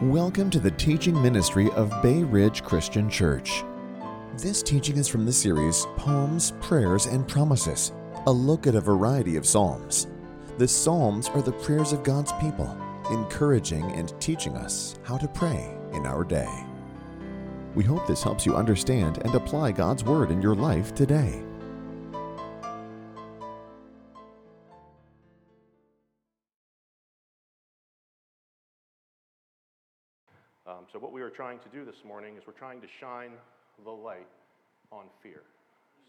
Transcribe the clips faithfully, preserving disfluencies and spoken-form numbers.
Welcome to the teaching ministry of Bay Ridge Christian Church. This teaching is from the series Poems, Prayers, and Promises, a look at a variety of psalms. The psalms are the prayers of God's people, encouraging and teaching us how to pray in our day. We hope this helps you understand and apply God's Word in your life today. Um, so what we are trying to do this morning is we're trying to shine the light on fear.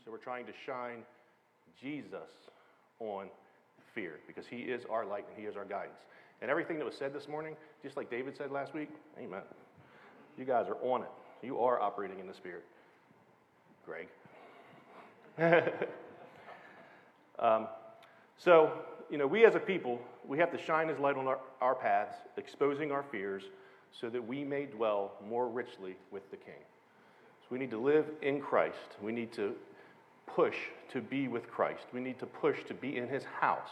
So we're trying to shine Jesus on fear because he is our light and he is our guidance. And everything that was said this morning, just like David said last week, amen. You guys are on it. You are operating in the Spirit, Greg. um, so, you know, we as a people, we have to shine his light on our, our paths, exposing our fears so that we may dwell more richly with the King. So we need to live in Christ. We need to push to be with Christ. We need to push to be in his house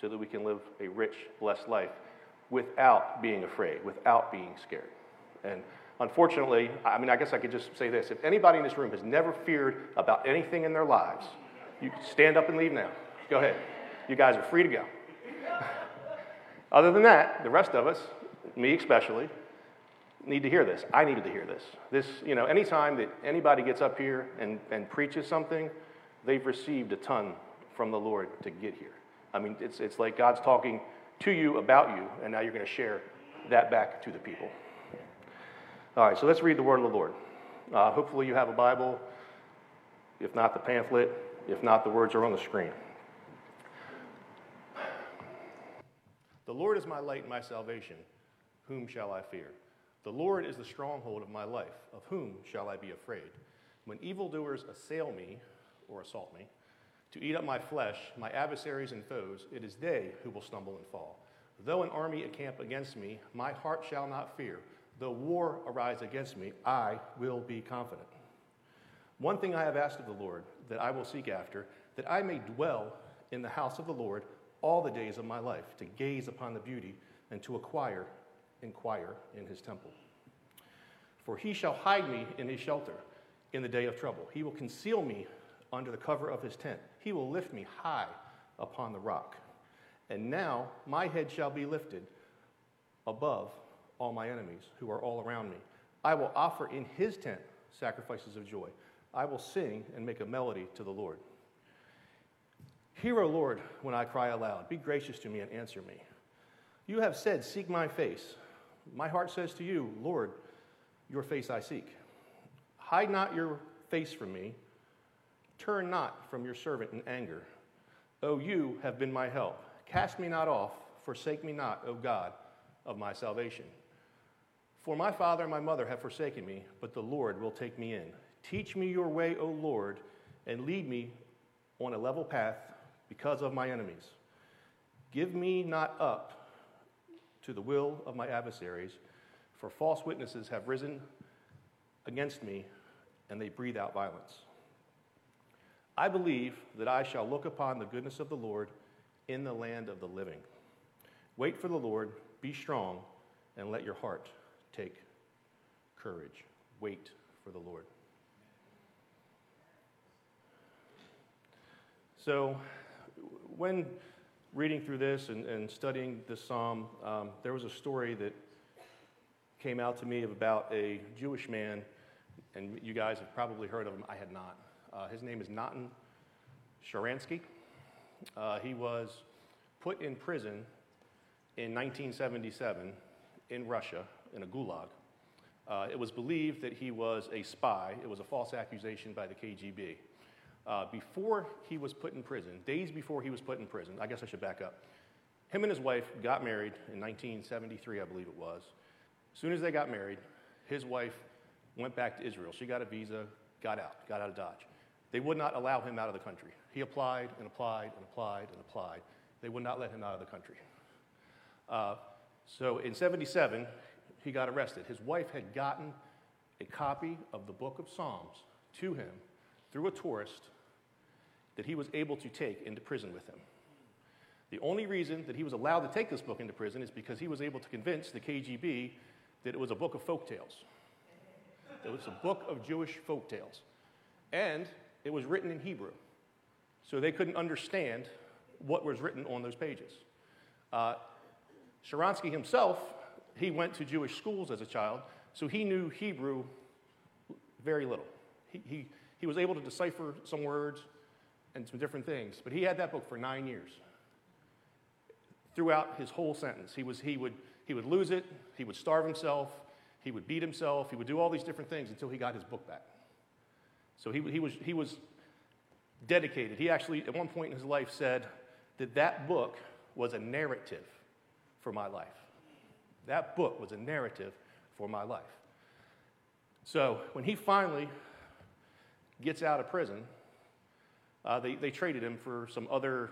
so that we can live a rich, blessed life without being afraid, without being scared. And unfortunately, I mean, I guess I could just say this. If anybody in this room has never feared about anything in their lives, you stand up and leave now. Go ahead. You guys are free to go. Other than that, the rest of us, me especially, need to hear this. I needed to hear this. This, you know, anytime that anybody gets up here and, and preaches something, they've received a ton from the Lord to get here. I mean, it's it's like God's talking to you about you, and now you're going to share that back to the people. All right, so let's read the word of the Lord. Uh, hopefully you have a Bible. If not, the pamphlet. If not, the words are on the screen. The Lord is my light and my salvation. Whom shall I fear? The Lord is the stronghold of my life. Of whom shall I be afraid? When evildoers assail me or assault me, to eat up my flesh, my adversaries and foes, it is they who will stumble and fall. Though an army encamp against me, my heart shall not fear. Though war arise against me, I will be confident. One thing I have asked of the Lord, that I will seek after, that I may dwell in the house of the Lord all the days of my life, to gaze upon the beauty and to acquire inquire in his temple. For he shall hide me in his shelter in the day of trouble. He will conceal me under the cover of his tent. He will lift me high upon the rock. And now my head shall be lifted above all my enemies who are all around me. I will offer in his tent sacrifices of joy. I will sing and make a melody to the Lord. Hear, O Lord, when I cry aloud. Be gracious to me and answer me. You have said, seek my face. My heart says to you, Lord, your face I seek. Hide not your face from me. Turn not from your servant in anger. O you have been my help. Cast me not off. Forsake me not, O God of my salvation. For my father and my mother have forsaken me, but the Lord will take me in. Teach me your way, O Lord, and lead me on a level path because of my enemies. Give me not up to the will of my adversaries, for false witnesses have risen against me, and they breathe out violence. I believe that I shall look upon the goodness of the Lord in the land of the living. Wait for the Lord, be strong, and let your heart take courage. Wait for the Lord. So, when reading through this and, and studying this psalm, um, there was a story that came out to me about a Jewish man, and you guys have probably heard of him. I had not. Uh, his name is Natan Sharansky. Uh, he was put in prison in nineteen seventy-seven in Russia, in a gulag. Uh, it was believed that he was a spy. It was a false accusation by the K G B. Uh, before he was put in prison, days before he was put in prison, I guess I should back up, him and his wife got married in nineteen seventy-three, I believe it was. As soon as they got married, his wife went back to Israel. She got a visa, got out, got out of Dodge. They would not allow him out of the country. He applied and applied and applied and applied. They would not let him out of the country. Uh, so in seventy-seven, he got arrested. His wife had gotten a copy of the Book of Psalms to him through a tourist that he was able to take into prison with him. The only reason that he was allowed to take this book into prison is because he was able to convince the K G B that it was a book of folk tales. It was a book of Jewish folk tales. And it was written in Hebrew. So they couldn't understand what was written on those pages. Uh, Sharansky himself, he went to Jewish schools as a child, so he knew Hebrew very little. He, he, he was able to decipher some words and some different things, but he had that book for nine years. Throughout his whole sentence, he was he would he would lose it, he would starve himself, he would beat himself, he would do all these different things until he got his book back. So he he was he was dedicated. He actually, at one point in his life, said that that book was a narrative for my life. That book was a narrative for my life. So when he finally gets out of prison, uh, they, they traded him for some other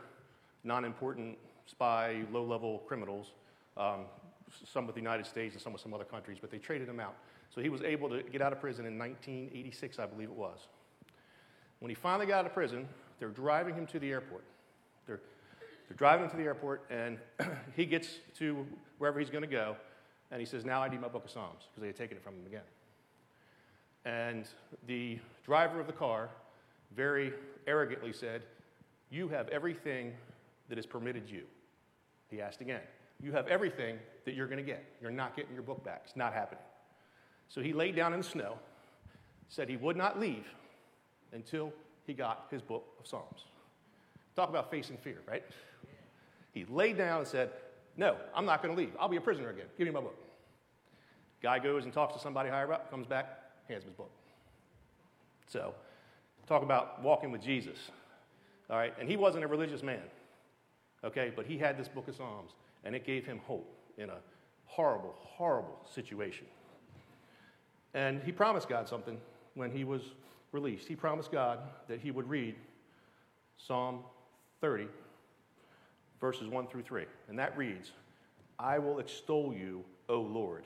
non-important spy, low-level criminals, um, some with the United States and some with some other countries, but they traded him out. So he was able to get out of prison in nineteen eighty-six, I believe it was. When he finally got out of prison, they're driving him to the airport. They're, they're driving him to the airport, and he gets to wherever he's going to go, and he says, now I need my book of Psalms, because they had taken it from him again. And the driver of the car very arrogantly said, you have everything that is permitted you. He asked again, you have everything that you're going to get. You're not getting your book back. It's not happening. So he laid down in the snow, said he would not leave until he got his book of Psalms. Talk about facing fear, right? He laid down and said, no, I'm not going to leave. I'll be a prisoner again. Give me my book. Guy goes and talks to somebody higher up, comes back, hands him his book. So talk about walking with Jesus. All right, and he wasn't a religious man, okay, but he had this book of Psalms, and it gave him hope in a horrible, horrible situation. And he promised God something when he was released. He promised God that he would read Psalm thirty, verses one through three. And that reads, I will extol you, O Lord.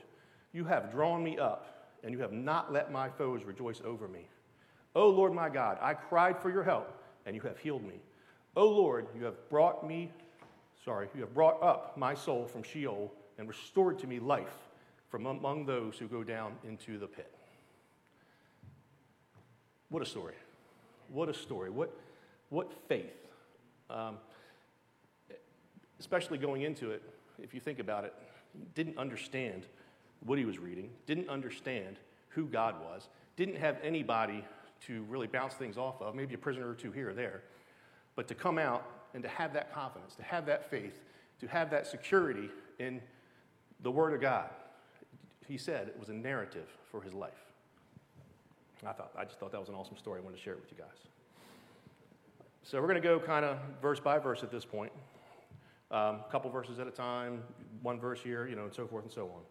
You have drawn me up, and you have not let my foes rejoice over me. O Lord my God, I cried for your help, and you have healed me. O Lord, you have brought me, sorry, you have brought up my soul from Sheol and restored to me life from among those who go down into the pit. What a story. What a story. What what faith. Um, especially going into it, if you think about it, didn't understand what he was reading, didn't understand who God was, didn't have anybody to really bounce things off of, maybe a prisoner or two here or there, but to come out and to have that confidence, to have that faith, to have that security in the Word of God. He said it was a narrative for his life. I thought, I just thought that was an awesome story. I wanted to share it with you guys. So we're going to go kind of verse by verse at this point, um, a couple verses at a time, one verse here, you know, and so forth and so on.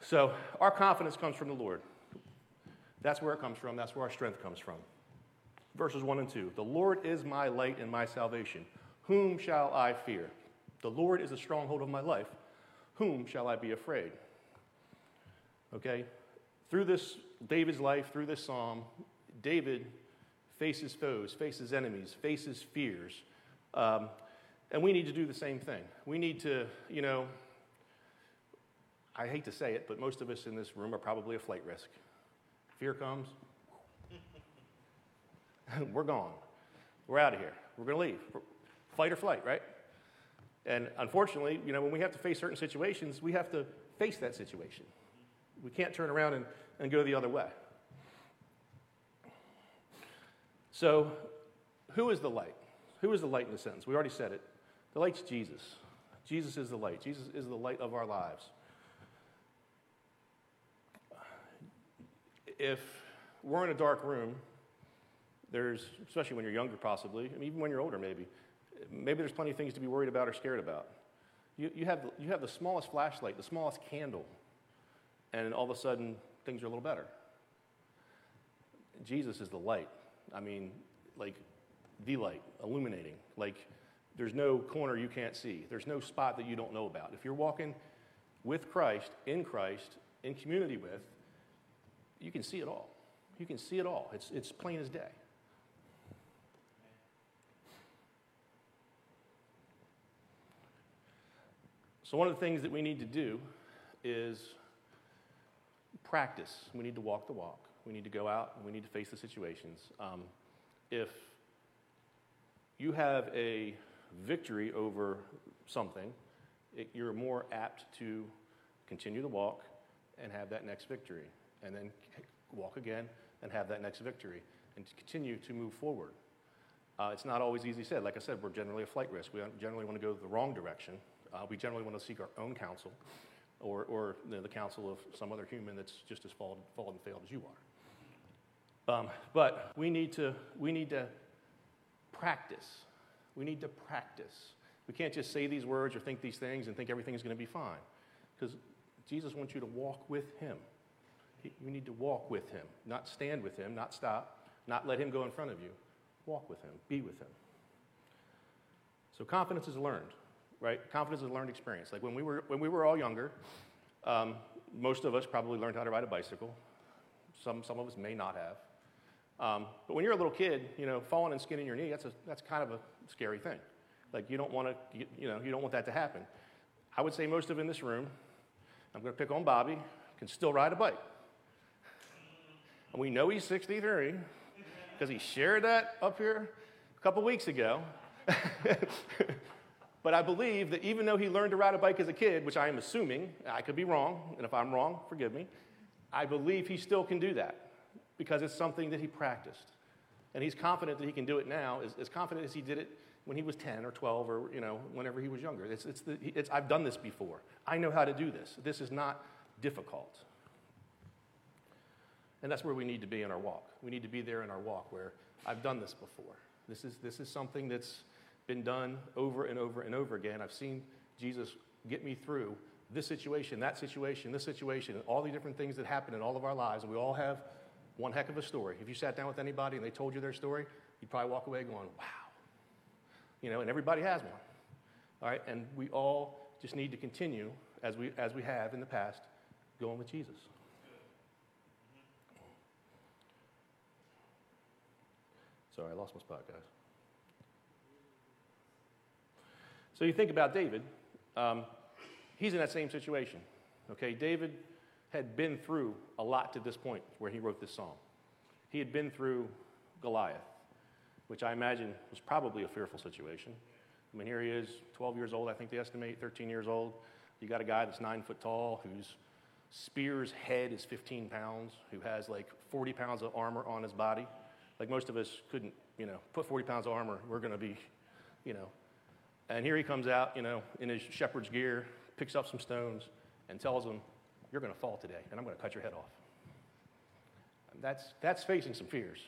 So our confidence comes from the Lord. That's where it comes from. That's where our strength comes from. Verses one and two, the Lord is my light and my salvation. Whom shall I fear? The Lord is the stronghold of my life. Whom shall I be afraid? Okay? Through this, David's life, through this psalm, David faces foes, faces enemies, faces fears. Um, and we need to do the same thing. We need to, you know, I hate to say it, but most of us in this room are probably a flight risk. Fear comes, we're gone. We're out of here. We're going to leave. Fight or flight, right? And unfortunately, you know, when we have to face certain situations, we have to face that situation. We can't turn around and, and go the other way. So, who is the light? Who is the light in the sentence? We already said it. The light's Jesus. Jesus is the light. Jesus is the light of our lives. If we're in a dark room, there's, especially when you're younger possibly, and even when you're older maybe, maybe there's plenty of things to be worried about or scared about. You, you have, you have the smallest flashlight, the smallest candle, and all of a sudden, things are a little better. Jesus is the light. I mean, like, the light, illuminating. Like, there's no corner you can't see. There's no spot that you don't know about. If you're walking with Christ, in Christ, in community with, you can see it all. You can see it all. It's, it's plain as day. So one of the things that we need to do is practice. We need to walk the walk. We need to go out and we need to face the situations. Um, if you have a victory over something, it, you're more apt to continue the walk and have that next victory, and then walk again and have that next victory, and to continue to move forward. Uh, it's not always easy said. Like I said, we're generally a flight risk. We generally want to go the wrong direction. Uh, we generally want to seek our own counsel, or, or you know, the counsel of some other human that's just as fallen, fallen and failed as you are. Um, but we need to we need to practice. We need to practice. We can't just say these words or think these things and think everything's going to be fine, because Jesus wants you to walk with him. He, you need to walk with him, not stand with him, not stop, not let him go in front of you. Walk with him, be with him. So confidence is learned, right? Confidence is a learned experience. Like when we were when we were all younger, um, most of us probably learned how to ride a bicycle. Some some of us may not have. Um, but when you're a little kid, you know, falling and skinning your knee, that's a, that's kind of a scary thing. Like you don't want to, you, you know, you don't want that to happen. I would say most of in this room, I'm going to pick on Bobby, can still ride a bike. And we know he's sixty-three, because he shared that up here a couple weeks ago. But I believe that even though he learned to ride a bike as a kid, which I am assuming, I could be wrong, and if I'm wrong, forgive me, I believe he still can do that, because it's something that he practiced. And he's confident that he can do it now, as, as confident as he did it when he was ten or twelve or, you know, whenever he was younger. It's, it's the, it's, I've done this before. I know how to do this. This is not difficult. And that's where we need to be in our walk. We need to be there in our walk where I've done this before. This is this is something that's been done over and over and over again. I've seen Jesus get me through this situation, that situation, this situation, and all the different things that happen in all of our lives. And we all have one heck of a story. If you sat down with anybody and they told you their story, you'd probably walk away going, wow. You know, and everybody has one. All right, and we all just need to continue, as we as we have in the past, going with Jesus. Sorry, I lost my spot, guys. So you think about David. Um, he's in that same situation. Okay, David had been through a lot to this point where he wrote this psalm. He had been through Goliath, which I imagine was probably a fearful situation. I mean, here he is, twelve years old, I think they estimate, thirteen years old. You got a guy that's nine foot tall, whose spear's head is fifteen pounds, who has like forty pounds of armor on his body. Like most of us couldn't, you know, put forty pounds of armor, we're going to be, you know. And here he comes out, you know, in his shepherd's gear, picks up some stones, and tells them, you're going to fall today, and I'm going to cut your head off. And that's that's facing some fears.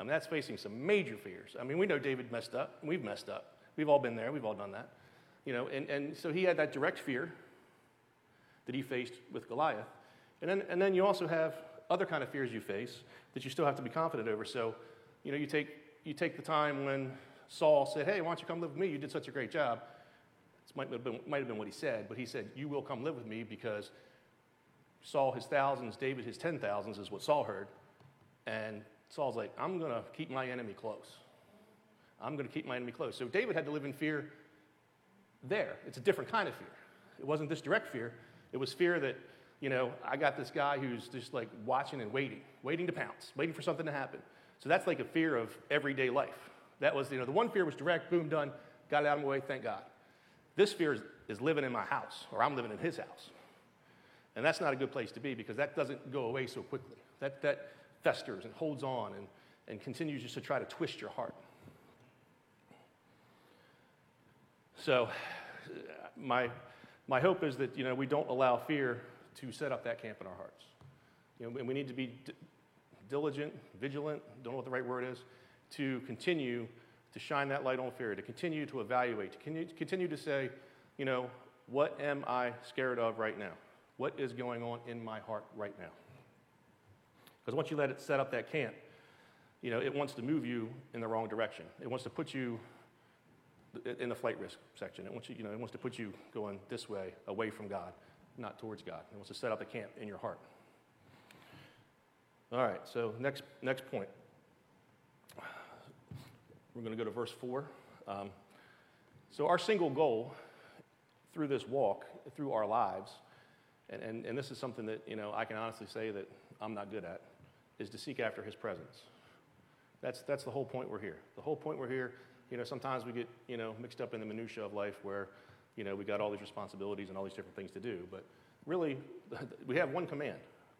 I mean, that's facing some major fears. I mean, we know David messed up. We've messed up. We've all been there. We've all done that. You know, and, and so he had that direct fear that he faced with Goliath. And then and then you also have other kind of fears you face that you still have to be confident over. So, you know, you take you take the time when Saul said, hey, why don't you come live with me? You did such a great job. This might have been, might have been what he said, but he said, you will come live with me, because Saul his thousands, David his ten thousands is what Saul heard. And Saul's like, I'm going to keep my enemy close. I'm going to keep my enemy close. So David had to live in fear there. It's a different kind of fear. It wasn't this direct fear. It was fear that, you know, I got this guy who's just like watching and waiting, waiting to pounce, waiting for something to happen. So that's like a fear of everyday life. That was, you know, the one fear was direct, boom, done, got it out of my way, thank God. This fear is, is living in my house, or I'm living in his house. And that's not a good place to be, because that doesn't go away so quickly. That that festers and holds on and, and continues just to try to twist your heart. So my my hope is that, you know, we don't allow fear to set up that camp in our hearts. You know, and we need to be d- diligent, vigilant, don't know what the right word is, to continue to shine that light on fear, to continue to evaluate, to con- continue to say, you know, what am I scared of right now? What is going on in my heart right now? Because once you let it set up that camp, you know, it wants to move you in the wrong direction. It wants to put you in the flight risk section. It wants you, you know, it wants to put you going this way, away from God, not towards God. It wants to set up a camp in your heart. All right, so next next point. We're going to go to verse four. Um, so our single goal through this walk, through our lives, and, and, and this is something that, you know, I can honestly say that I'm not good at, is to seek after his presence. That's that's the whole point we're here. The whole point we're here, you know, sometimes we get, you know, mixed up in the minutia of life where, you know, we got all these responsibilities and all these different things to do, but really, we have one command,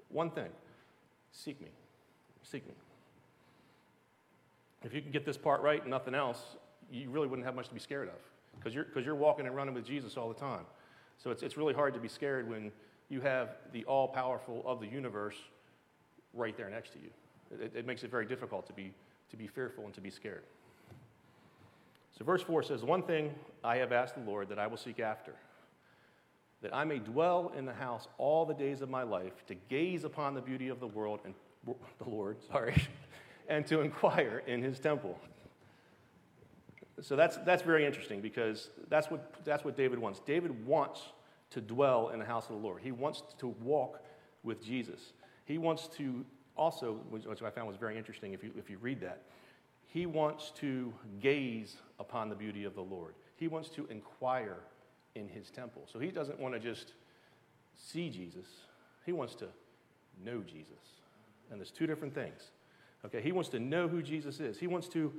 one thing, seek me, seek me. If you can get this part right and nothing else, you really wouldn't have much to be scared of, because you're, because you're walking and running with Jesus all the time. So it's it's really hard to be scared when you have the all-powerful of the universe right there next to you. It, it makes it very difficult to be to be fearful and to be scared. So verse four says, "One thing I have asked the Lord that I will seek after, that I may dwell in the house all the days of my life, to gaze upon the beauty of the world and the Lord, sorry, and to inquire in his temple." So that's that's very interesting, because that's what that's what David wants. David wants to dwell in the house of the Lord. He wants to walk with Jesus. He wants to also, which I found was very interesting if you if you read that, he wants to gaze upon the beauty of the Lord. He wants to inquire in his temple. So he doesn't want to just see Jesus. He wants to know Jesus. And there's two different things. Okay, he wants to know who Jesus is. He wants to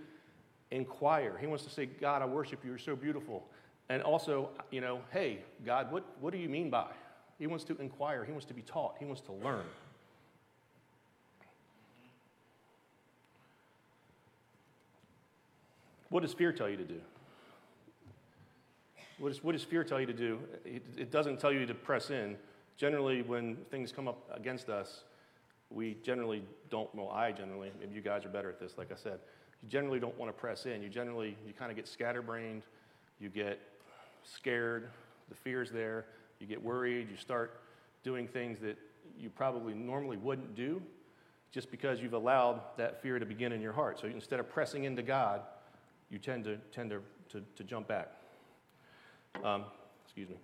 inquire. He wants to say, "God, I worship you. You're so beautiful." And also, you know, "Hey, God, what, what do you mean by?" He wants to inquire. He wants to be taught. He wants to learn. What does fear tell you to do? What does, what does fear tell you to do? It, it doesn't tell you to press in. Generally, when things come up against us, we generally don't, well, I generally, maybe you guys are better at this, like I said, you generally don't want to press in. You generally, you kind of get scatterbrained, you get scared, the fear's there, you get worried, you start doing things that you probably normally wouldn't do just because you've allowed that fear to begin in your heart. So instead of pressing into God, you tend to tend to, to, to jump back. Um, excuse me.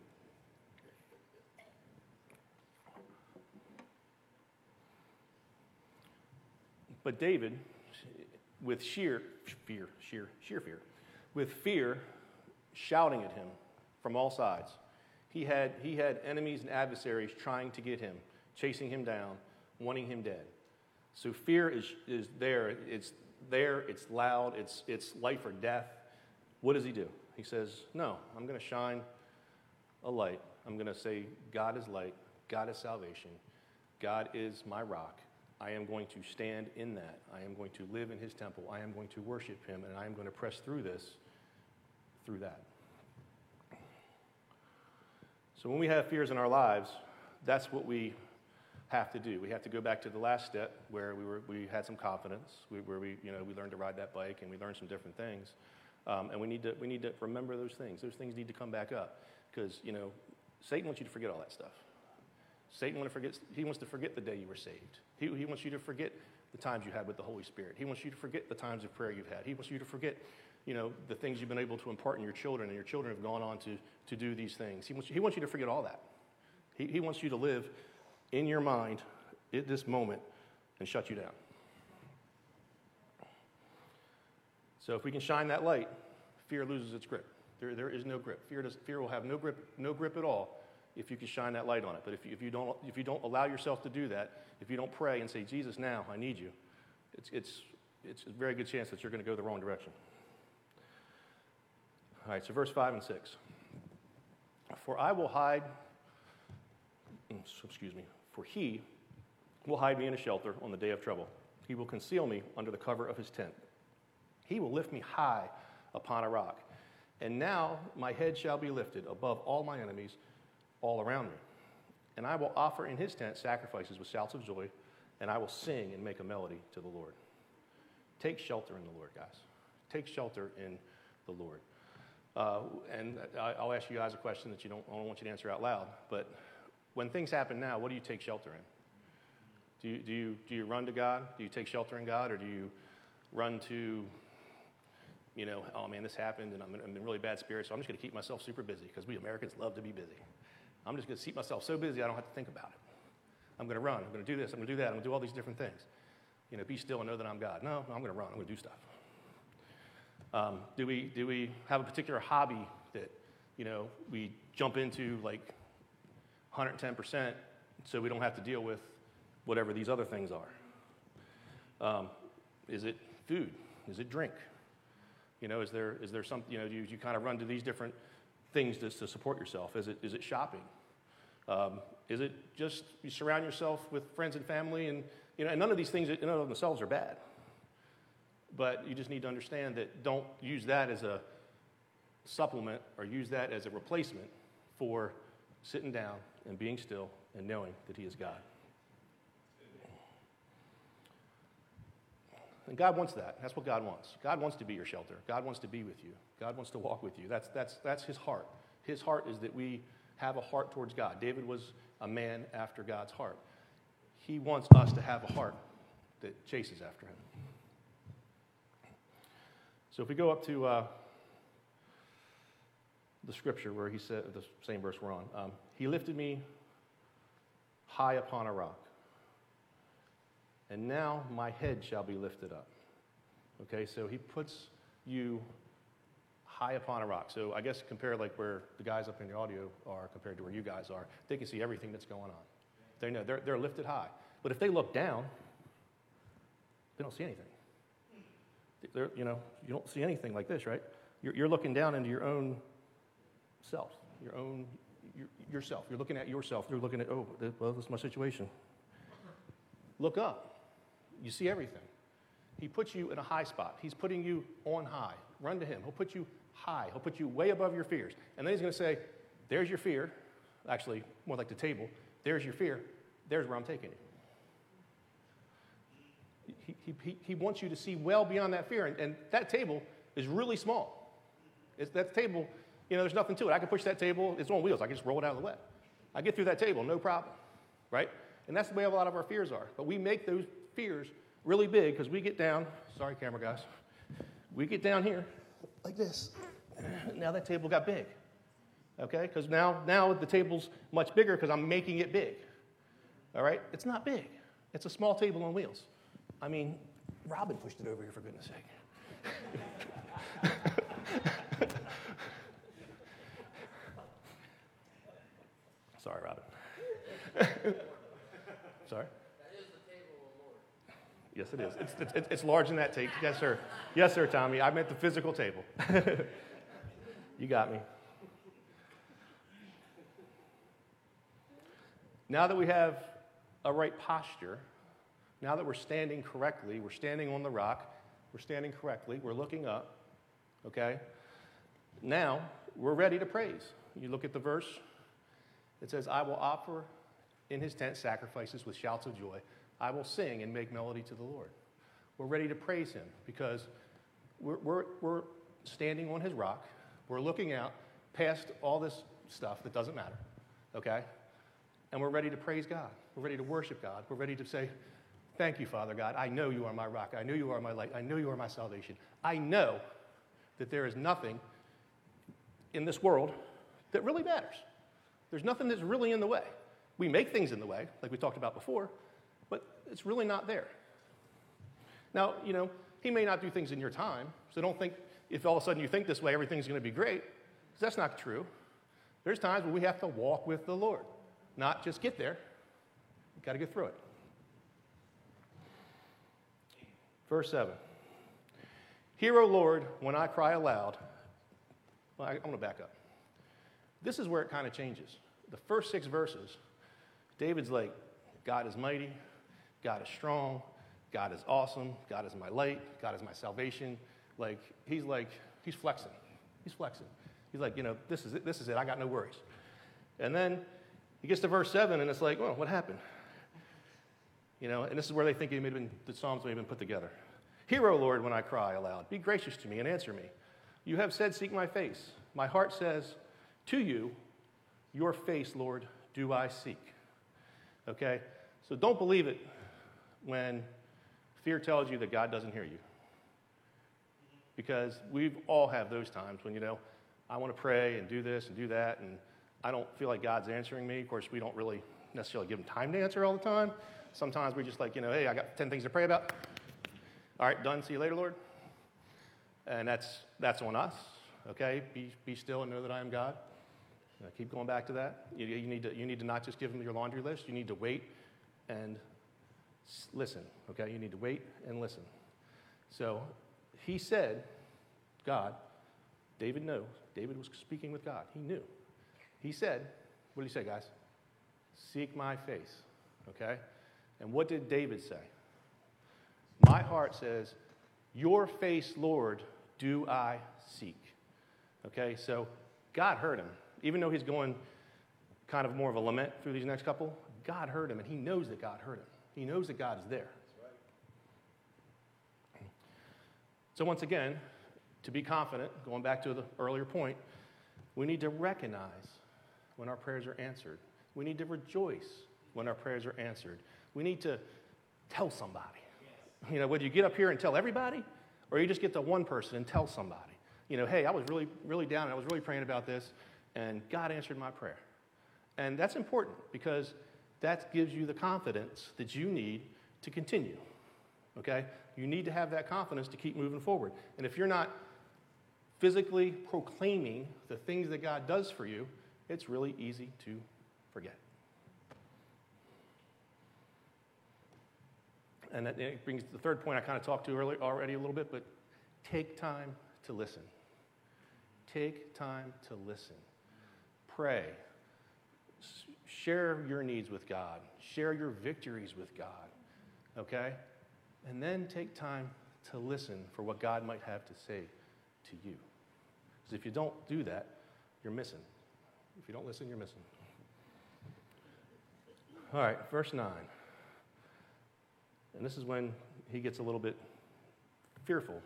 But David, with sheer fear, sheer, sheer fear, with fear shouting at him from all sides, he had he had enemies and adversaries trying to get him, chasing him down, wanting him dead. So fear is is there. It's there. It's loud. It's it's life or death. What does he do? He says, "No, I'm going to shine a light. I'm going to say, God is light. God is salvation. God is my rock. I am going to stand in that. I am going to live in his temple. I am going to worship him, and I am going to press through this, through that." So when we have fears in our lives, that's what we have to do. We have to go back to the last step where we were, we had some confidence, we, where we, you know, we learned to ride that bike and we learned some different things, um, and we need to we need to remember those things. Those things need to come back up, because, you know, Satan wants you to forget all that stuff. Satan wants to forget. He wants to forget the day you were saved. He, he wants you to forget the times you had with the Holy Spirit. He wants you to forget the times of prayer you've had. He wants you to forget, you know, the things you've been able to impart in your children, and your children have gone on to, to do these things. He wants, he wants you to forget all that. He, he wants you to live in your mind at this moment and shut you down. So if we can shine that light, fear loses its grip. There, there is no grip. Fear does, fear will have no grip, no grip at all, if you can shine that light on it. But if you, if you don't if you don't allow yourself to do that, if you don't pray and say, "Jesus, now I need you," it's it's it's a very good chance that you're going to go the wrong direction. All right, so verse five and six. For I will hide, excuse me, for he will hide me in a shelter on the day of trouble. He will conceal me under the cover of his tent. He will lift me high upon a rock. And now my head shall be lifted above all my enemies all around me. And I will offer in his tent sacrifices with shouts of joy, and I will sing and make a melody to the Lord. Take shelter in the Lord, guys. Take shelter in the Lord. Uh, and I'll ask you guys a question that you don't, I don't want you to answer out loud, but when things happen now, what do you take shelter in? Do you, do you, do you run to God? Do you take shelter in God? Or do you run to, you know, "Oh man, this happened, and I'm in, I'm in really bad spirits, so I'm just going to keep myself super busy," because we Americans love to be busy. "I'm just going to keep myself so busy I don't have to think about it. I'm going to run. I'm going to do this. I'm going to do that. I'm going to do all these different things. You know, be still and know that I'm God." No, no I'm going to run. I'm going to do stuff. Um, do we do we have a particular hobby that, you know, we jump into, like, one hundred ten percent so we don't have to deal with whatever these other things are. Um, is it food? Is it drink? You know, is there is there some, you know, you, you kind of run to these different things to, to support yourself. Is it is it shopping? Um, is it just you surround yourself with friends and family? And, you know, and none of these things, none of themselves are bad. But you just need to understand that don't use that as a supplement or use that as a replacement for sitting down and being still and knowing that He is God. And God wants that. That's what God wants. God wants to be your shelter. God wants to be with you. God wants to walk with you. That's that's that's His heart. His heart is that we have a heart towards God. David was a man after God's heart. He wants us to have a heart that chases after Him. So if we go up to uh, the scripture where he said, the same verse we're on, um, He lifted me high upon a rock, and now my head shall be lifted up. Okay, so He puts you high upon a rock. So I guess compare like where the guys up in the audio are compared to where you guys are. They can see everything that's going on. They know they're, they're lifted high. But if they look down, they don't see anything. They're, you know, you don't see anything like this, right? You're, you're looking down into your own self, your own your, yourself. You're looking at yourself. You're looking at, oh, well, this is my situation. Look up. You see everything. He puts you in a high spot. He's putting you on high. Run to Him. He'll put you high. He'll put you way above your fears. And then He's going to say, there's your fear. Actually, more like the table. There's your fear. There's where I'm taking you. He, he, he, he wants you to see well beyond that fear. And, and that table is really small. It's, that table, you know, there's nothing to it. I can push that table. It's on wheels. I can just roll it out of the way. I get through that table, no problem, right? And that's the way a lot of our fears are. But we make those fears really big because we get down. Sorry, camera guys. We get down here like this. Now that table got big, okay? Because now, now the table's much bigger because I'm making it big, all right? It's not big. It's a small table on wheels. I mean, Robin pushed it over here, for goodness sake. Sorry, Robin. Sorry? That is the table of the Lord. Yes, it is. It's, it's, it's large in that table. Yes, sir. Yes, sir, Tommy. I meant the physical table. You got me. Now that we have a right posture, now that we're standing correctly, we're standing on the rock, we're standing correctly, we're looking up, okay? Now we're ready to praise. You look at the verse. It says, I will offer in His tent sacrifices with shouts of joy. I will sing and make melody to the Lord. We're ready to praise Him because we're, we're, we're standing on His rock. We're looking out past all this stuff that doesn't matter, okay? And we're ready to praise God. We're ready to worship God. We're ready to say, thank you, Father God. I know You are my rock. I know You are my light. I know You are my salvation. I know that there is nothing in this world that really matters. There's nothing that's really in the way. We make things in the way, like we talked about before, but it's really not there. Now, you know, He may not do things in your time, so don't think if all of a sudden you think this way, everything's going to be great, because that's not true. There's times where we have to walk with the Lord, not just get there. We've got to get through it. Verse seven. Hear, O Lord, when I cry aloud. Well, I, I'm going to back up. This is where it kind of changes. The first six verses, David's like, God is mighty, God is strong, God is awesome, God is my light, God is my salvation. Like, he's like, he's flexing. He's flexing. He's like, you know, this is it, this is it, I got no worries. And then he gets to verse seven, and it's like, well, what happened? You know, and this is where they think it may have been, the Psalms may have been put together. Hear, O Lord, when I cry aloud. Be gracious to me and answer me. You have said, seek my face. My heart says, to You, Your face, Lord, do I seek. Okay? So don't believe it when fear tells you that God doesn't hear you. Because we all have those times when, you know, I want to pray and do this and do that, and I don't feel like God's answering me. Of course, we don't really necessarily give Him time to answer all the time. Sometimes we're just like, you know, hey, I got ten things to pray about. All right, done. See you later, Lord. And that's that's on us. Okay? Be, be still and know that I am God. You know, keep going back to that. You, you need to you need to not just give them your laundry list. You need to wait and listen, okay? You need to wait and listen. So he said, God, David knows. David was speaking with God. He knew. He said, what did he say, guys? Seek my face, okay? And what did David say? My heart says, your face, Lord, do I seek. Okay, so God heard him. Even though he's going kind of more of a lament through these next couple, God heard him, and he knows that God heard him. He knows that God is there. That's right. So once again, to be confident, going back to the earlier point, we need to recognize when our prayers are answered. We need to rejoice when our prayers are answered. We need to tell somebody. Yes. You know, whether you get up here and tell everybody, or you just get to one person and tell somebody. You know, hey, I was really, really down, and I was really praying about this, and God answered my prayer. And that's important because that gives you the confidence that you need to continue, okay? You need to have that confidence to keep moving forward. And if you're not physically proclaiming the things that God does for you, it's really easy to forget. And that it brings the third point I kind of talked to earlier already a little bit, but take time to listen. Take time to listen. Pray. Share your needs with God. Share your victories with God. Okay? And then take time to listen for what God might have to say to you. Because if you don't do that, you're missing. If you don't listen, you're missing. All right, verse nine. And this is when he gets a little bit fearful.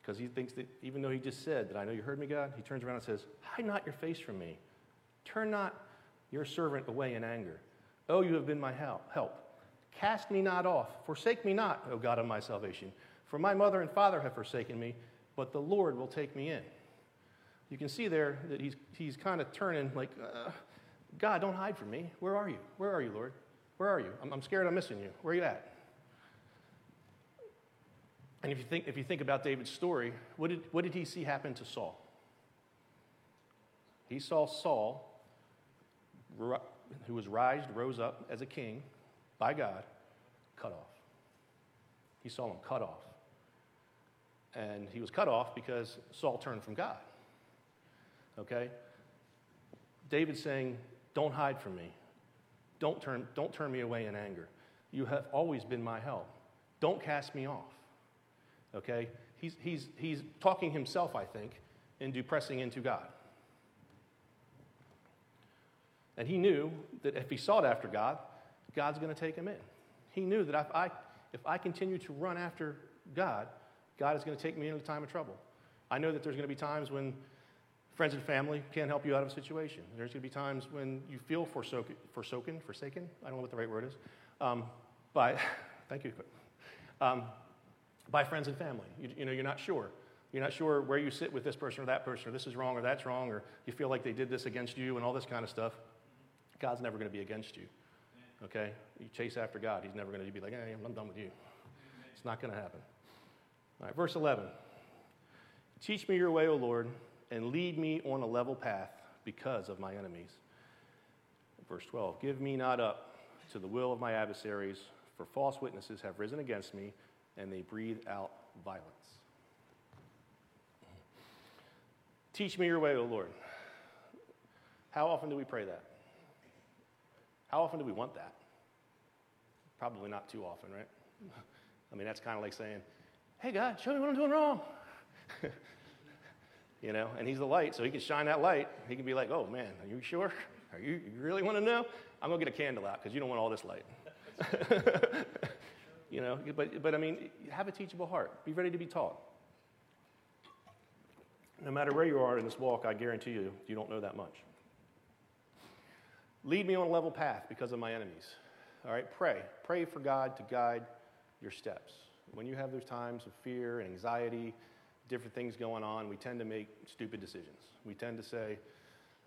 Because he thinks that even though he just said that, I know you heard me, God, he turns around and says, hide not your face from me. Turn not your servant away in anger. Oh, you have been my help. Cast me not off. Forsake me not, O God of my salvation. For my mother and father have forsaken me, but the Lord will take me in. You can see there that he's he's kind of turning like, uh, God, don't hide from me. Where are you? Where are you, Lord? Where are you? I'm, I'm scared I'm missing you. Where are you at? And if you think if you think about David's story, what did what did he see happen to Saul? He saw Saul, who was raised, rose up as a king by God, cut off. He saw him cut off. And he was cut off because Saul turned from God. Okay? David's saying, don't hide from me. Don't turn, don't turn me away in anger. You have always been my help. Don't cast me off. Okay? He's, he's, he's talking himself, I think, into pressing into God. And he knew that if he sought after God, God's going to take him in. He knew that if I, if I continue to run after God, God is going to take me in a time of trouble. I know that there's going to be times when friends and family can't help you out of a situation. There's going to be times when you feel forsoken, forsoken, forsaken. I don't know what the right word is. Um, by, thank you. Um, by friends and family. You, you know, you're not sure. You're not sure where you sit with this person or that person, or this is wrong or that's wrong, or you feel like they did this against you and all this kind of stuff. God's never going to be against you. Okay? You chase after God. He's never going to be like, hey, I'm done with you. It's not going to happen. All right, verse eleven. Teach me your way, O Lord, and lead me on a level path because of my enemies. Verse twelve. Give me not up to the will of my adversaries, for false witnesses have risen against me, and they breathe out violence. Teach me your way, O Lord. How often do we pray that? How often do we want that? Probably not too often, right? I mean, that's kind of like saying, hey, God, show me what I'm doing wrong. You know, and he's the light, so he can shine that light. He can be like, oh, man, are you sure? Are you, you really want to know? I'm going to get a candle out because you don't want all this light. You know, but, but, I mean, have a teachable heart. Be ready to be taught. No matter where you are in this walk, I guarantee you, you don't know that much. Lead me on a level path because of my enemies. All right, pray. Pray for God to guide your steps. When you have those times of fear and anxiety, different things going on, we tend to make stupid decisions. We tend to say,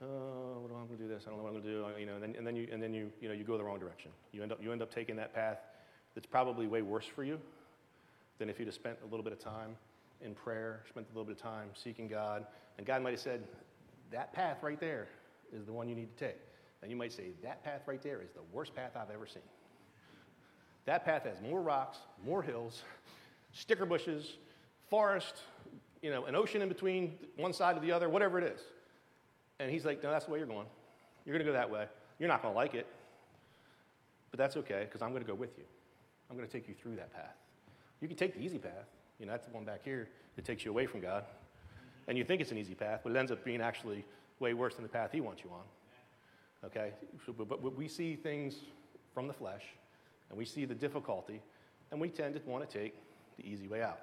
oh, what am I going to do this? I don't know what I'm going to do. You know, and then, and then you and then you you know you go the wrong direction. You end up you end up taking that path that's probably way worse for you than if you'd have spent a little bit of time in prayer, spent a little bit of time seeking God. And God might have said, that path right there is the one you need to take. And you might say, that path right there is the worst path I've ever seen. That path has more rocks, more hills, sticker bushes, forest, you know, an ocean in between one side to the other, whatever it is. And he's like, no, that's the way you're going. You're going to go that way. You're not going to like it. But that's okay, because I'm going to go with you. I'm going to take you through that path. You can take the easy path. You know, that's the one back here that takes you away from God. And you think it's an easy path, but it ends up being actually way worse than the path he wants you on. Okay? But we see things from the flesh, and we see the difficulty, and we tend to want to take the easy way out.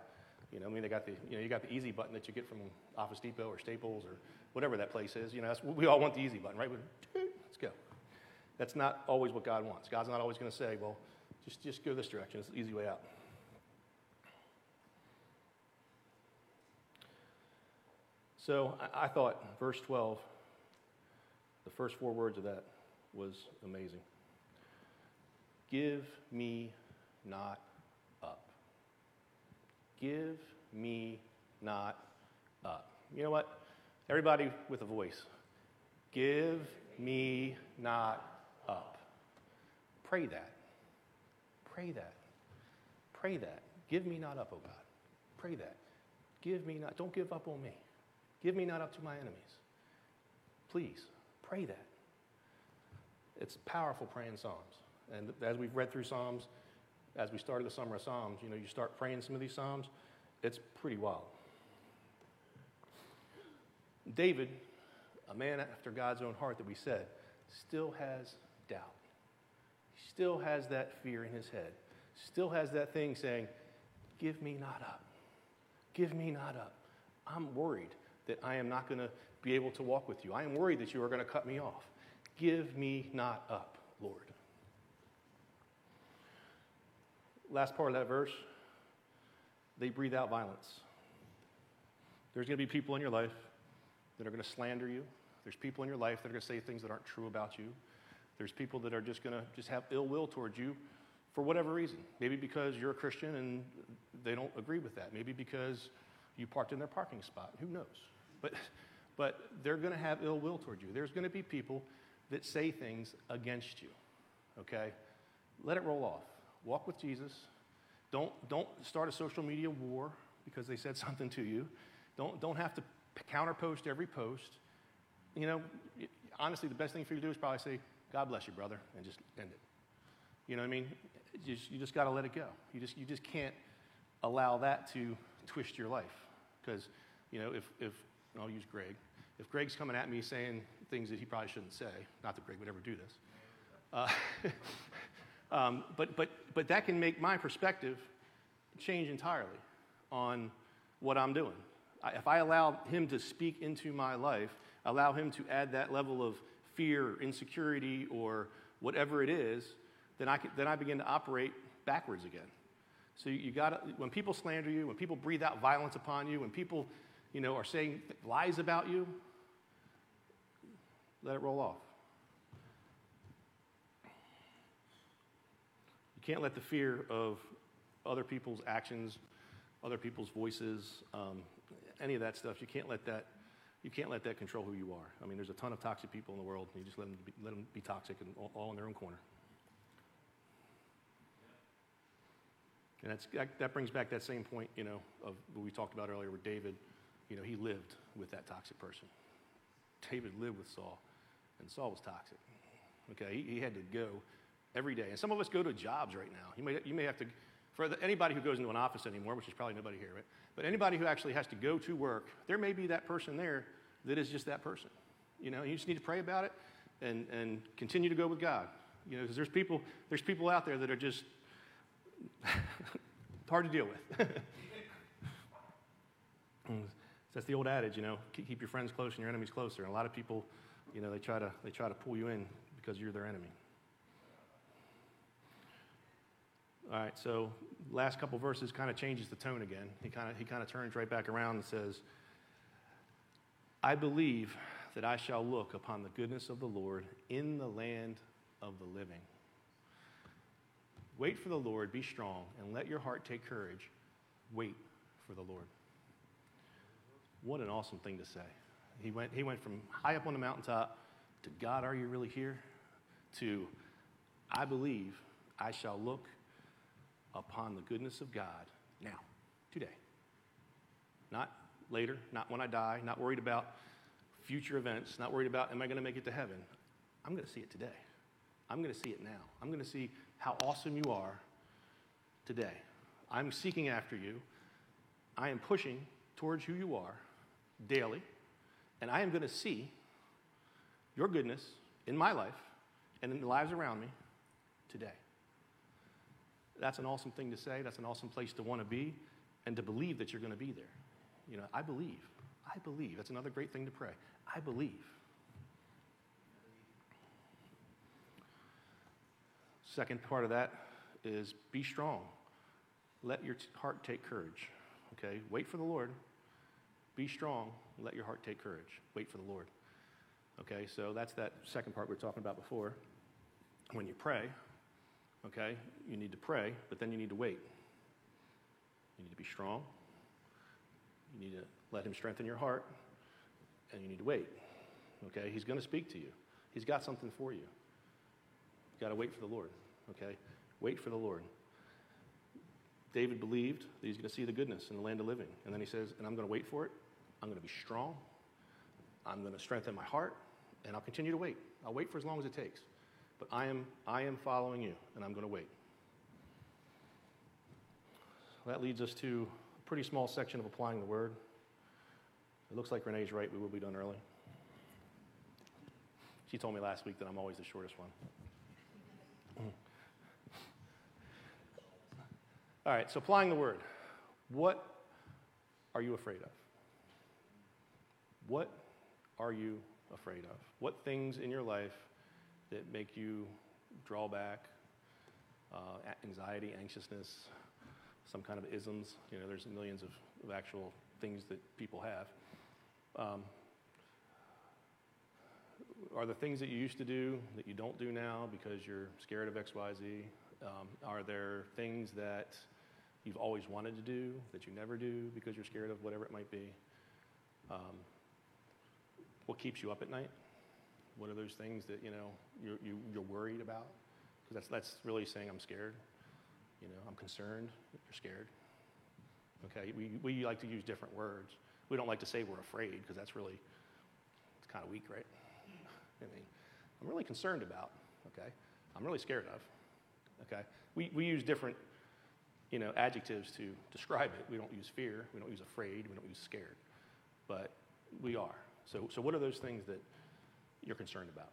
You know, I mean, they got the, you know, you got the easy button that you get from Office Depot or Staples or whatever that place is. You know, that's, we all want the easy button, right? Let's go. That's not always what God wants. God's not always going to say, well, just, just go this direction. It's the easy way out. So I, I thought verse twelve, the first four words of that was amazing. Give me not up. Give me not up. You know what? Everybody with a voice. Give me not up. Pray that. Pray that. Pray that. Give me not up, oh God. Pray that. Give me not. Don't give up on me. Give me not up to my enemies. Please, pray that. It's powerful praying Psalms. And as we've read through Psalms, as we started the Summer of Psalms, you know, you start praying some of these Psalms, it's pretty wild. David, a man after God's own heart that we said, still has doubt. He still has that fear in his head. Still has that thing saying, give me not up. Give me not up. I'm worried that I am not going to be able to walk with you. I am worried that you are going to cut me off. Give me not up, Lord. Last part of that verse, they breathe out violence. There's going to be people in your life that are going to slander you. There's people in your life that are going to say things that aren't true about you. There's people that are just going to just have ill will towards you for whatever reason. Maybe because you're a Christian and they don't agree with that. Maybe because you parked in their parking spot. Who knows? But, but they're going to have ill will towards you. There's going to be people that say things against you. Okay? Let it roll off. Walk with Jesus. Don't don't start a social media war because they said something to you. Don't don't have to counterpost every post. You know, honestly, the best thing for you to do is probably say, "God bless you, brother," and just end it. You know what I mean? You just, you just got to let it go. You just you just can't allow that to twist your life because you know if if and I'll use Greg. If Greg's coming at me saying things that he probably shouldn't say, not that Greg would ever do this. Uh, Um, but but but that can make my perspective change entirely on what I'm doing. I, if I allow him to speak into my life, allow him to add that level of fear or insecurity or whatever it is, then I can, then I begin to operate backwards again. So you, you gotta, when people slander you, when people breathe out violence upon you, when people, you know, are saying lies about you, let it roll off. Can't let the fear of other people's actions, other people's voices, um, any of that stuff. You can't let that. You can't let that control who you are. I mean, there's a ton of toxic people in the world, and you just let them be, let them be toxic and all, all in their own corner. And that's that, that brings back that same point, you know, of what we talked about earlier, where David, you know, he lived with that toxic person. David lived with Saul, and Saul was toxic. Okay, he, he had to go. Every day. And some of us go to jobs right now. You may you may have to, for the, anybody who goes into an office anymore, which is probably nobody here, right? But anybody who actually has to go to work, there may be that person there that is just that person. You know, you just need to pray about it and, and continue to go with God. You know, because there's people, there's people out there that are just hard to deal with. That's the old adage, you know, keep your friends close and your enemies closer. And a lot of people, you know, they try to they try to pull you in because you're their enemy. All right, so last couple verses kind of changes the tone again. He kind of he kind of turns right back around and says, I believe that I shall look upon the goodness of the Lord in the land of the living. Wait for the Lord, be strong, and let your heart take courage. Wait for the Lord. What an awesome thing to say. He went, he went from high up on the mountaintop to, God, are you really here? To, I believe I shall look upon the goodness of God now, today. Not later, not when I die, not worried about future events, not worried about, am I going to make it to heaven? I'm going to see it today. I'm going to see it now. I'm going to see how awesome you are today. I'm seeking after you. I am pushing towards who you are daily, and I am going to see your goodness in my life and in the lives around me today. That's an awesome thing to say. That's an awesome place to want to be and to believe that you're going to be there. You know, I believe. I believe. That's another great thing to pray. I believe. Second part of that is be strong. Let your t- heart take courage. Okay? Wait for the Lord. Be strong. Let your heart take courage. Wait for the Lord. Okay? So that's that second part we were talking about before. When you pray, okay, you need to pray, but then you need to wait. You need to be strong. You need to let him strengthen your heart, and you need to wait. Okay? He's going to speak to you. He's got something for you. You've got to wait for the Lord. Okay? Wait for the Lord. David believed that he's going to see the goodness in the land of living. And then he says, and I'm going to wait for it. I'm going to be strong. I'm going to strengthen my heart, and I'll continue to wait. I'll wait for as long as it takes. But I am, I am following you, and I'm going to wait. Well, that leads us to a pretty small section of applying the word. It looks like Renee's right. We will be done early. She told me last week that I'm always the shortest one. All right, so applying the word. What are you afraid of? What are you afraid of? What things in your life that make you draw back, uh, anxiety, anxiousness, some kind of isms? You know, there's millions of, of actual things that people have. Um, are the things that you used to do that you don't do now because you're scared of X, Y, Z? Um, are there things that you've always wanted to do that you never do because you're scared of whatever it might be? Um, what keeps you up at night? What are those things that, you know, you're, you, you're worried about? Because that's, that's really saying I'm scared. You know, I'm concerned. You're scared. Okay, we, we like to use different words. We don't like to say we're afraid because that's really, it's kind of weak, right? I mean, I'm really concerned about, okay? I'm really scared of. Okay, we, we use different, you know, adjectives to describe it. We don't use fear. We don't use afraid. We don't use scared. But we are. So so what are those things that you're concerned about?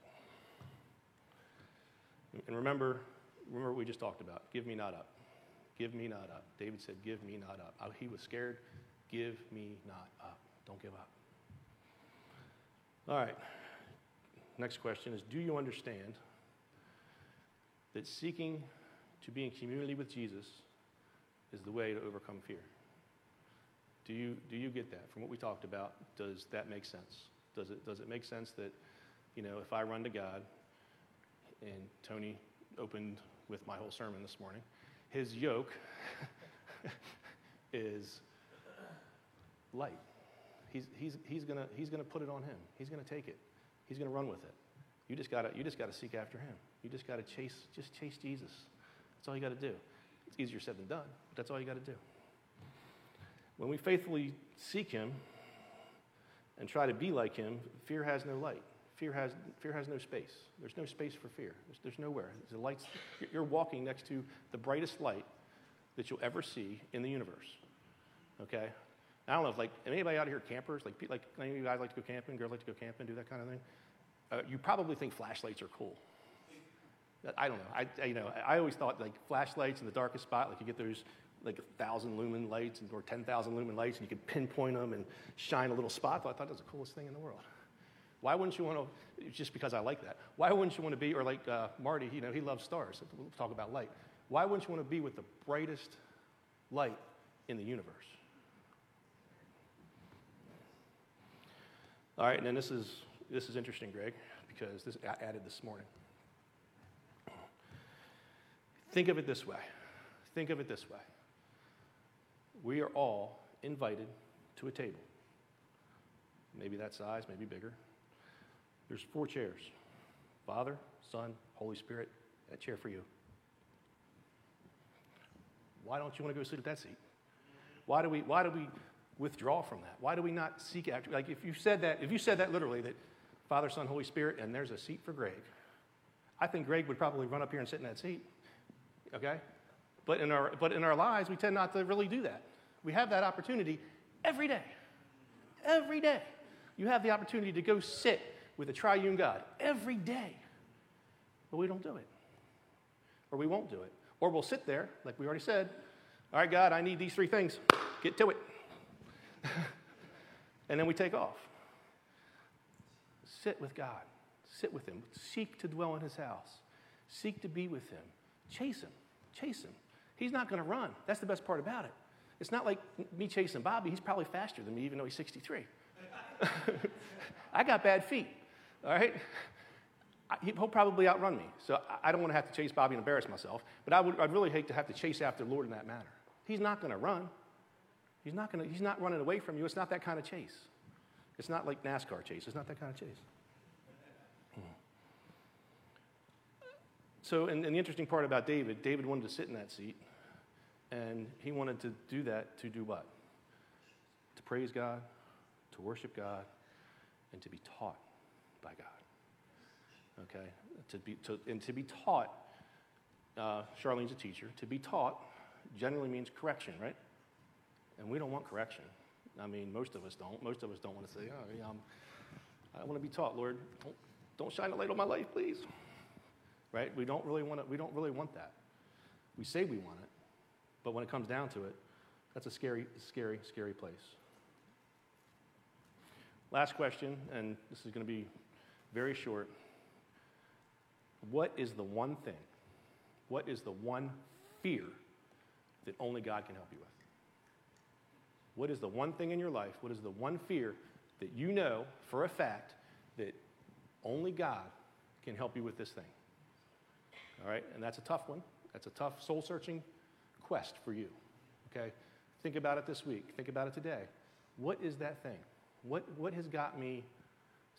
And remember, remember what we just talked about. Give me not up. Give me not up. David said, give me not up. I, he was scared. Give me not up. Don't give up. All right. Next question is, do you understand that seeking to be in community with Jesus is the way to overcome fear? Do you do you get that? From what we talked about, does that make sense? Does it does it make sense that, you know, if I run to God, and Tony opened with my whole sermon this morning, his yoke is light. He's he's he's gonna he's gonna put it on him. He's gonna take it. He's gonna run with it. You just gotta you just gotta seek after him. You just got to chase, just chase Jesus. That's all you got to do. It's easier said than done, but that's all you got to do. When we faithfully seek him and try to be like him, fear has no light. Fear has fear has no space. There's no space for fear. There's, there's nowhere. The lights, you're walking next to the brightest light that you'll ever see in the universe. Okay? I don't know if, like, anybody out here campers, like, like any of you guys like to go camping, girls like to go camping, do that kind of thing? Uh, you probably think flashlights are cool. I don't know. I, I you know I always thought, like, flashlights in the darkest spot, like you get those like one thousand lumen lights or ten thousand lumen lights, and you can pinpoint them and shine a little spot. I thought that was the coolest thing in the world. Why wouldn't you want to? Just because I like that. Why wouldn't you want to be? Or like uh, Marty, you know, he loves stars. We'll talk about light. Why wouldn't you want to be with the brightest light in the universe? All right, and then this is this is interesting, Greg, because this I added this morning. Think of it this way. Think of it this way. We are all invited to a table. maybe that size, maybe bigger. There's four chairs: Father, Son, Holy Spirit, and a chair for you. Why don't you want to go sit at that seat? Why do we? Why do we withdraw from that? Why do we not seek after? Like if you said that, if you said that literally, that Father, Son, Holy Spirit, and there's a seat for Greg, I think Greg would probably run up here and sit in that seat. Okay, but in our but in our lives, we tend not to really do that. We have that opportunity every day. Every day, you have the opportunity to go sit with a triune God every day, but we don't do it, or we won't do it, or we'll sit there like we already said. All right, God, I need these three things. Get to it. And then we take off. Sit with God. Sit with him. Seek to dwell in his house. Seek to be with him. Chase him. Chase him. He's not going to run. That's the best part about it. It's not like me chasing Bobby. He's probably faster than me, even though he's sixty-three. I got bad feet, all right? He'll probably outrun me, so I don't want to have to chase Bobby and embarrass myself, but I would, I'd really hate to have to chase after the Lord in that manner. He's not going to run. He's not going to. He's not running away from you. It's not that kind of chase. It's not like NASCAR chase. It's not that kind of chase. Hmm. So, and, and the interesting part about David, David wanted to sit in that seat, and he wanted to do that to do what? To praise God, to worship God, and to be taught by God. Okay? To be to, and to be taught, uh, Charlene's a teacher, to be taught generally means correction, right? And we don't want correction. I mean, most of us don't. Most of us don't want to say, oh, yeah, I'm, I want to be taught, Lord. Don't, don't shine a light on my life, please. Right? We don't really want to, we don't really want that. We say we want it, but when it comes down to it, that's a scary, scary, scary place. Last question, and this is going to be very short. What is the one thing, what is the one fear that only God can help you with? What is the one thing in your life, what is the one fear that you know for a fact that only God can help you with this thing? All right, and that's a tough one. That's a tough soul-searching quest for you, okay? Think about it this week. Think about it today. What is that thing? What what has got me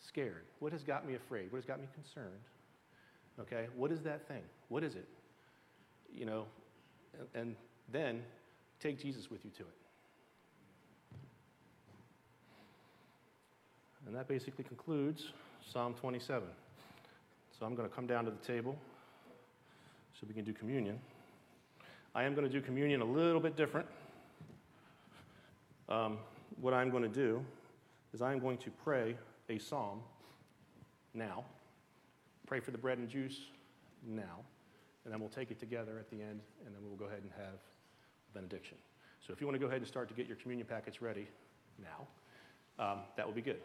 scared? What has got me afraid? What has got me concerned? Okay, what is that thing? What is it? You know, and, and then take Jesus with you to it. And that basically concludes Psalm twenty-seven. So I'm going to come down to the table so we can do communion. I am going to do communion a little bit different. Um, what I'm going to do is I'm going to pray a psalm now. Pray for the bread and juice now. And then we'll take it together at the end, and then we'll go ahead and have benediction. So if you want to go ahead and start to get your communion packets ready now, um, that will be good.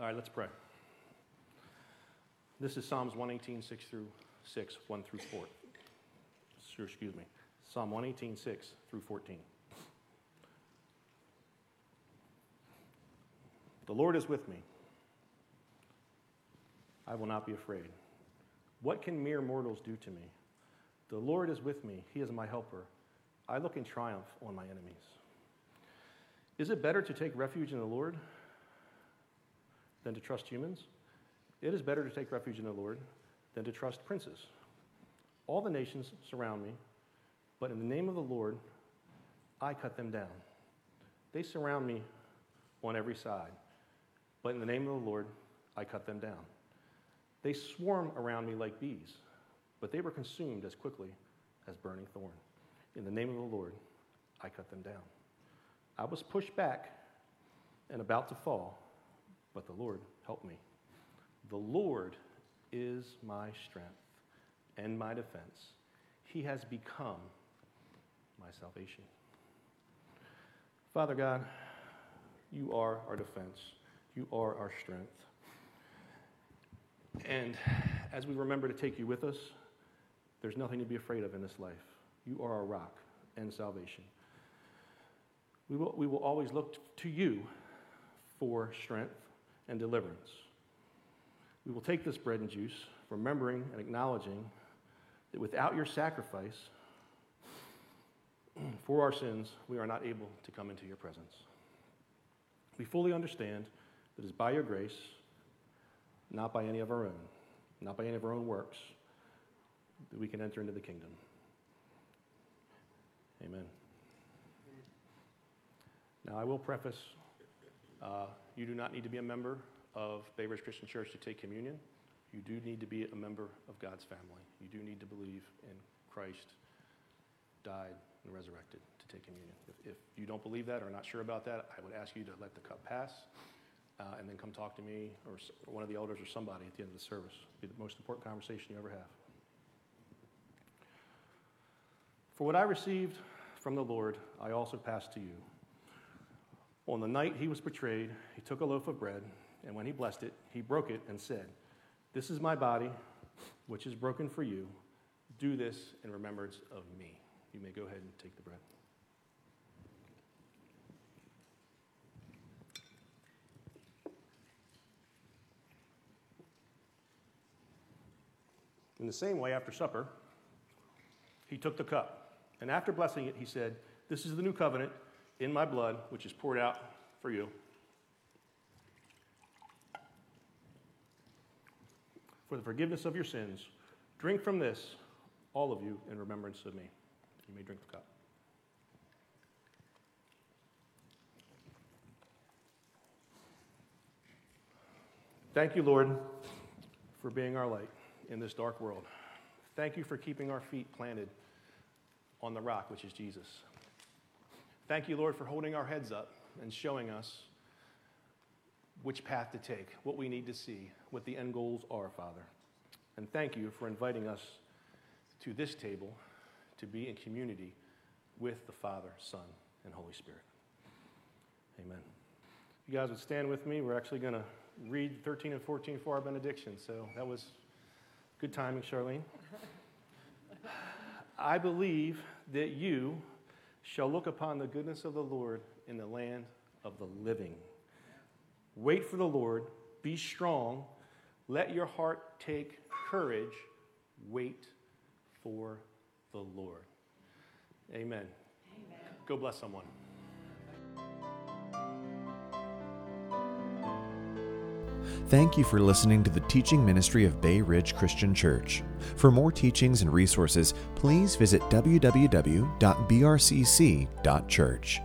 All right, let's pray. This is Psalms one eighteen, six through six, one through four. Sure, excuse me. Psalm one eighteen, six through fourteen. The Lord is with me. I will not be afraid. What can mere mortals do to me? The Lord is with me. He is my helper. I look in triumph on my enemies. Is it better to take refuge in the Lord than to trust humans? It is better to take refuge in the Lord than to trust princes. All the nations surround me, but in the name of the Lord, I cut them down. They surround me on every side, but in the name of the Lord, I cut them down. They swarm around me like bees, but they were consumed as quickly as burning thorn. In the name of the Lord, I cut them down. I was pushed back and about to fall, but the Lord helped me. The Lord is my strength and my defense. He has become my salvation. Father God, you are our defense. You are our strength. And as we remember to take you with us, there's nothing to be afraid of in this life. You are our rock and salvation. We will, we will always look to you for strength and deliverance. We will take this bread and juice, remembering and acknowledging that without your sacrifice, For our sins, we are not able to come into your presence. We fully understand that it is by your grace, not by any of our own, not by any of our own works, that we can enter into the kingdom. Amen. Now, I will preface, uh, you do not need to be a member of Bay Ridge Christian Church to take communion. You do need to be a member of God's family. You do need to believe in Christ died and resurrected to take communion. If, if you don't believe that or are not sure about that, I would ask you to let the cup pass uh, and then come talk to me or one of the elders or somebody at the end of the service. It'd be the most important conversation you ever have. For what I received from the Lord, I also pass to you. On the night he was betrayed, he took a loaf of bread, and when he blessed it, he broke it and said, "This is my body, which is broken for you. Do this in remembrance of me." You may go ahead and take the bread. In the same way, after supper, he took the cup, and after blessing it, he said, "This is the new covenant in my blood, which is poured out for you. For the forgiveness of your sins, drink from this, all of you, in remembrance of me." You may drink the cup. Thank you, Lord, for being our light in this dark world. Thank you for keeping our feet planted on the rock, which is Jesus. Thank you, Lord, for holding our heads up and showing us which path to take, what we need to see, what the end goals are, Father. And thank you for inviting us to this table to be in community with the Father, Son, and Holy Spirit. Amen. If you guys would stand with me, we're actually going to read thirteen and fourteen for our benediction. So that was good timing, Charlene. I believe that you shall look upon the goodness of the Lord in the land of the living. Wait for the Lord. Be strong. Let your heart take courage. Wait for the Lord. Amen. Amen. Go bless someone. Thank you for listening to the teaching ministry of Bay Ridge Christian Church. For more teachings and resources, please visit w w w dot b r c c dot church.